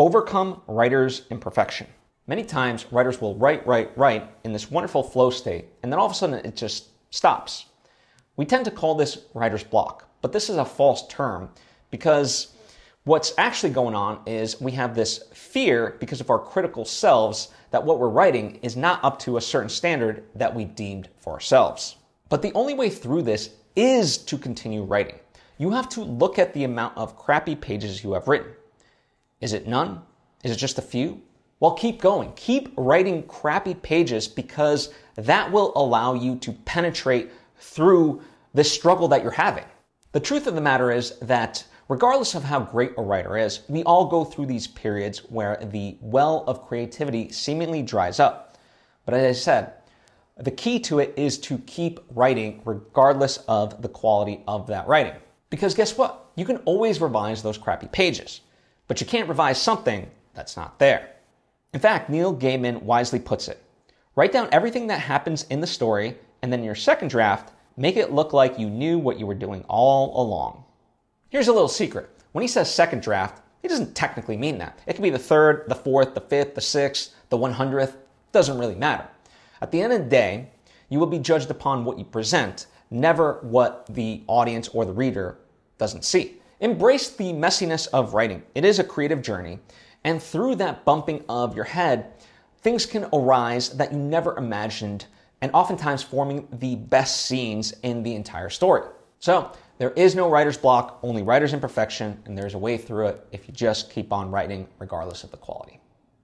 Overcome writer's imperfection. Many times writers will write in this wonderful flow state, and then all of a sudden it just stops. We tend to call this writer's block, but this is a false term because what's actually going on is we have this fear because of our critical selves that what we're writing is not up to a certain standard that we deemed for ourselves. But the only way through this is to continue writing. You have to look at the amount of crappy pages you have written. Is it none? Is it just a few? Well, keep going. Keep writing crappy pages because that will allow you to penetrate through this struggle that you're having. The truth of the matter is that regardless of how great a writer is, we all go through these periods where the well of creativity seemingly dries up. But as I said, the key to it is to keep writing regardless of the quality of that writing. Because guess what? You can always revise those crappy pages, but you can't revise something that's not there. In fact, Neil Gaiman wisely puts it, write down everything that happens in the story, and then your second draft, make it look like you knew what you were doing all along. Here's a little secret. When he says second draft, he doesn't technically mean that. It could be the third, the fourth, the fifth, the sixth, the 100th. Doesn't really matter. At the end of the day, you will be judged upon what you present, never what the audience or the reader doesn't see. Embrace the messiness of writing. It is a creative journey, and through that bumping of your head, things can arise that you never imagined, and oftentimes forming the best scenes in the entire story. So, there is no writer's block, only writer's imperfection, and there's a way through it if you just keep on writing regardless of the quality.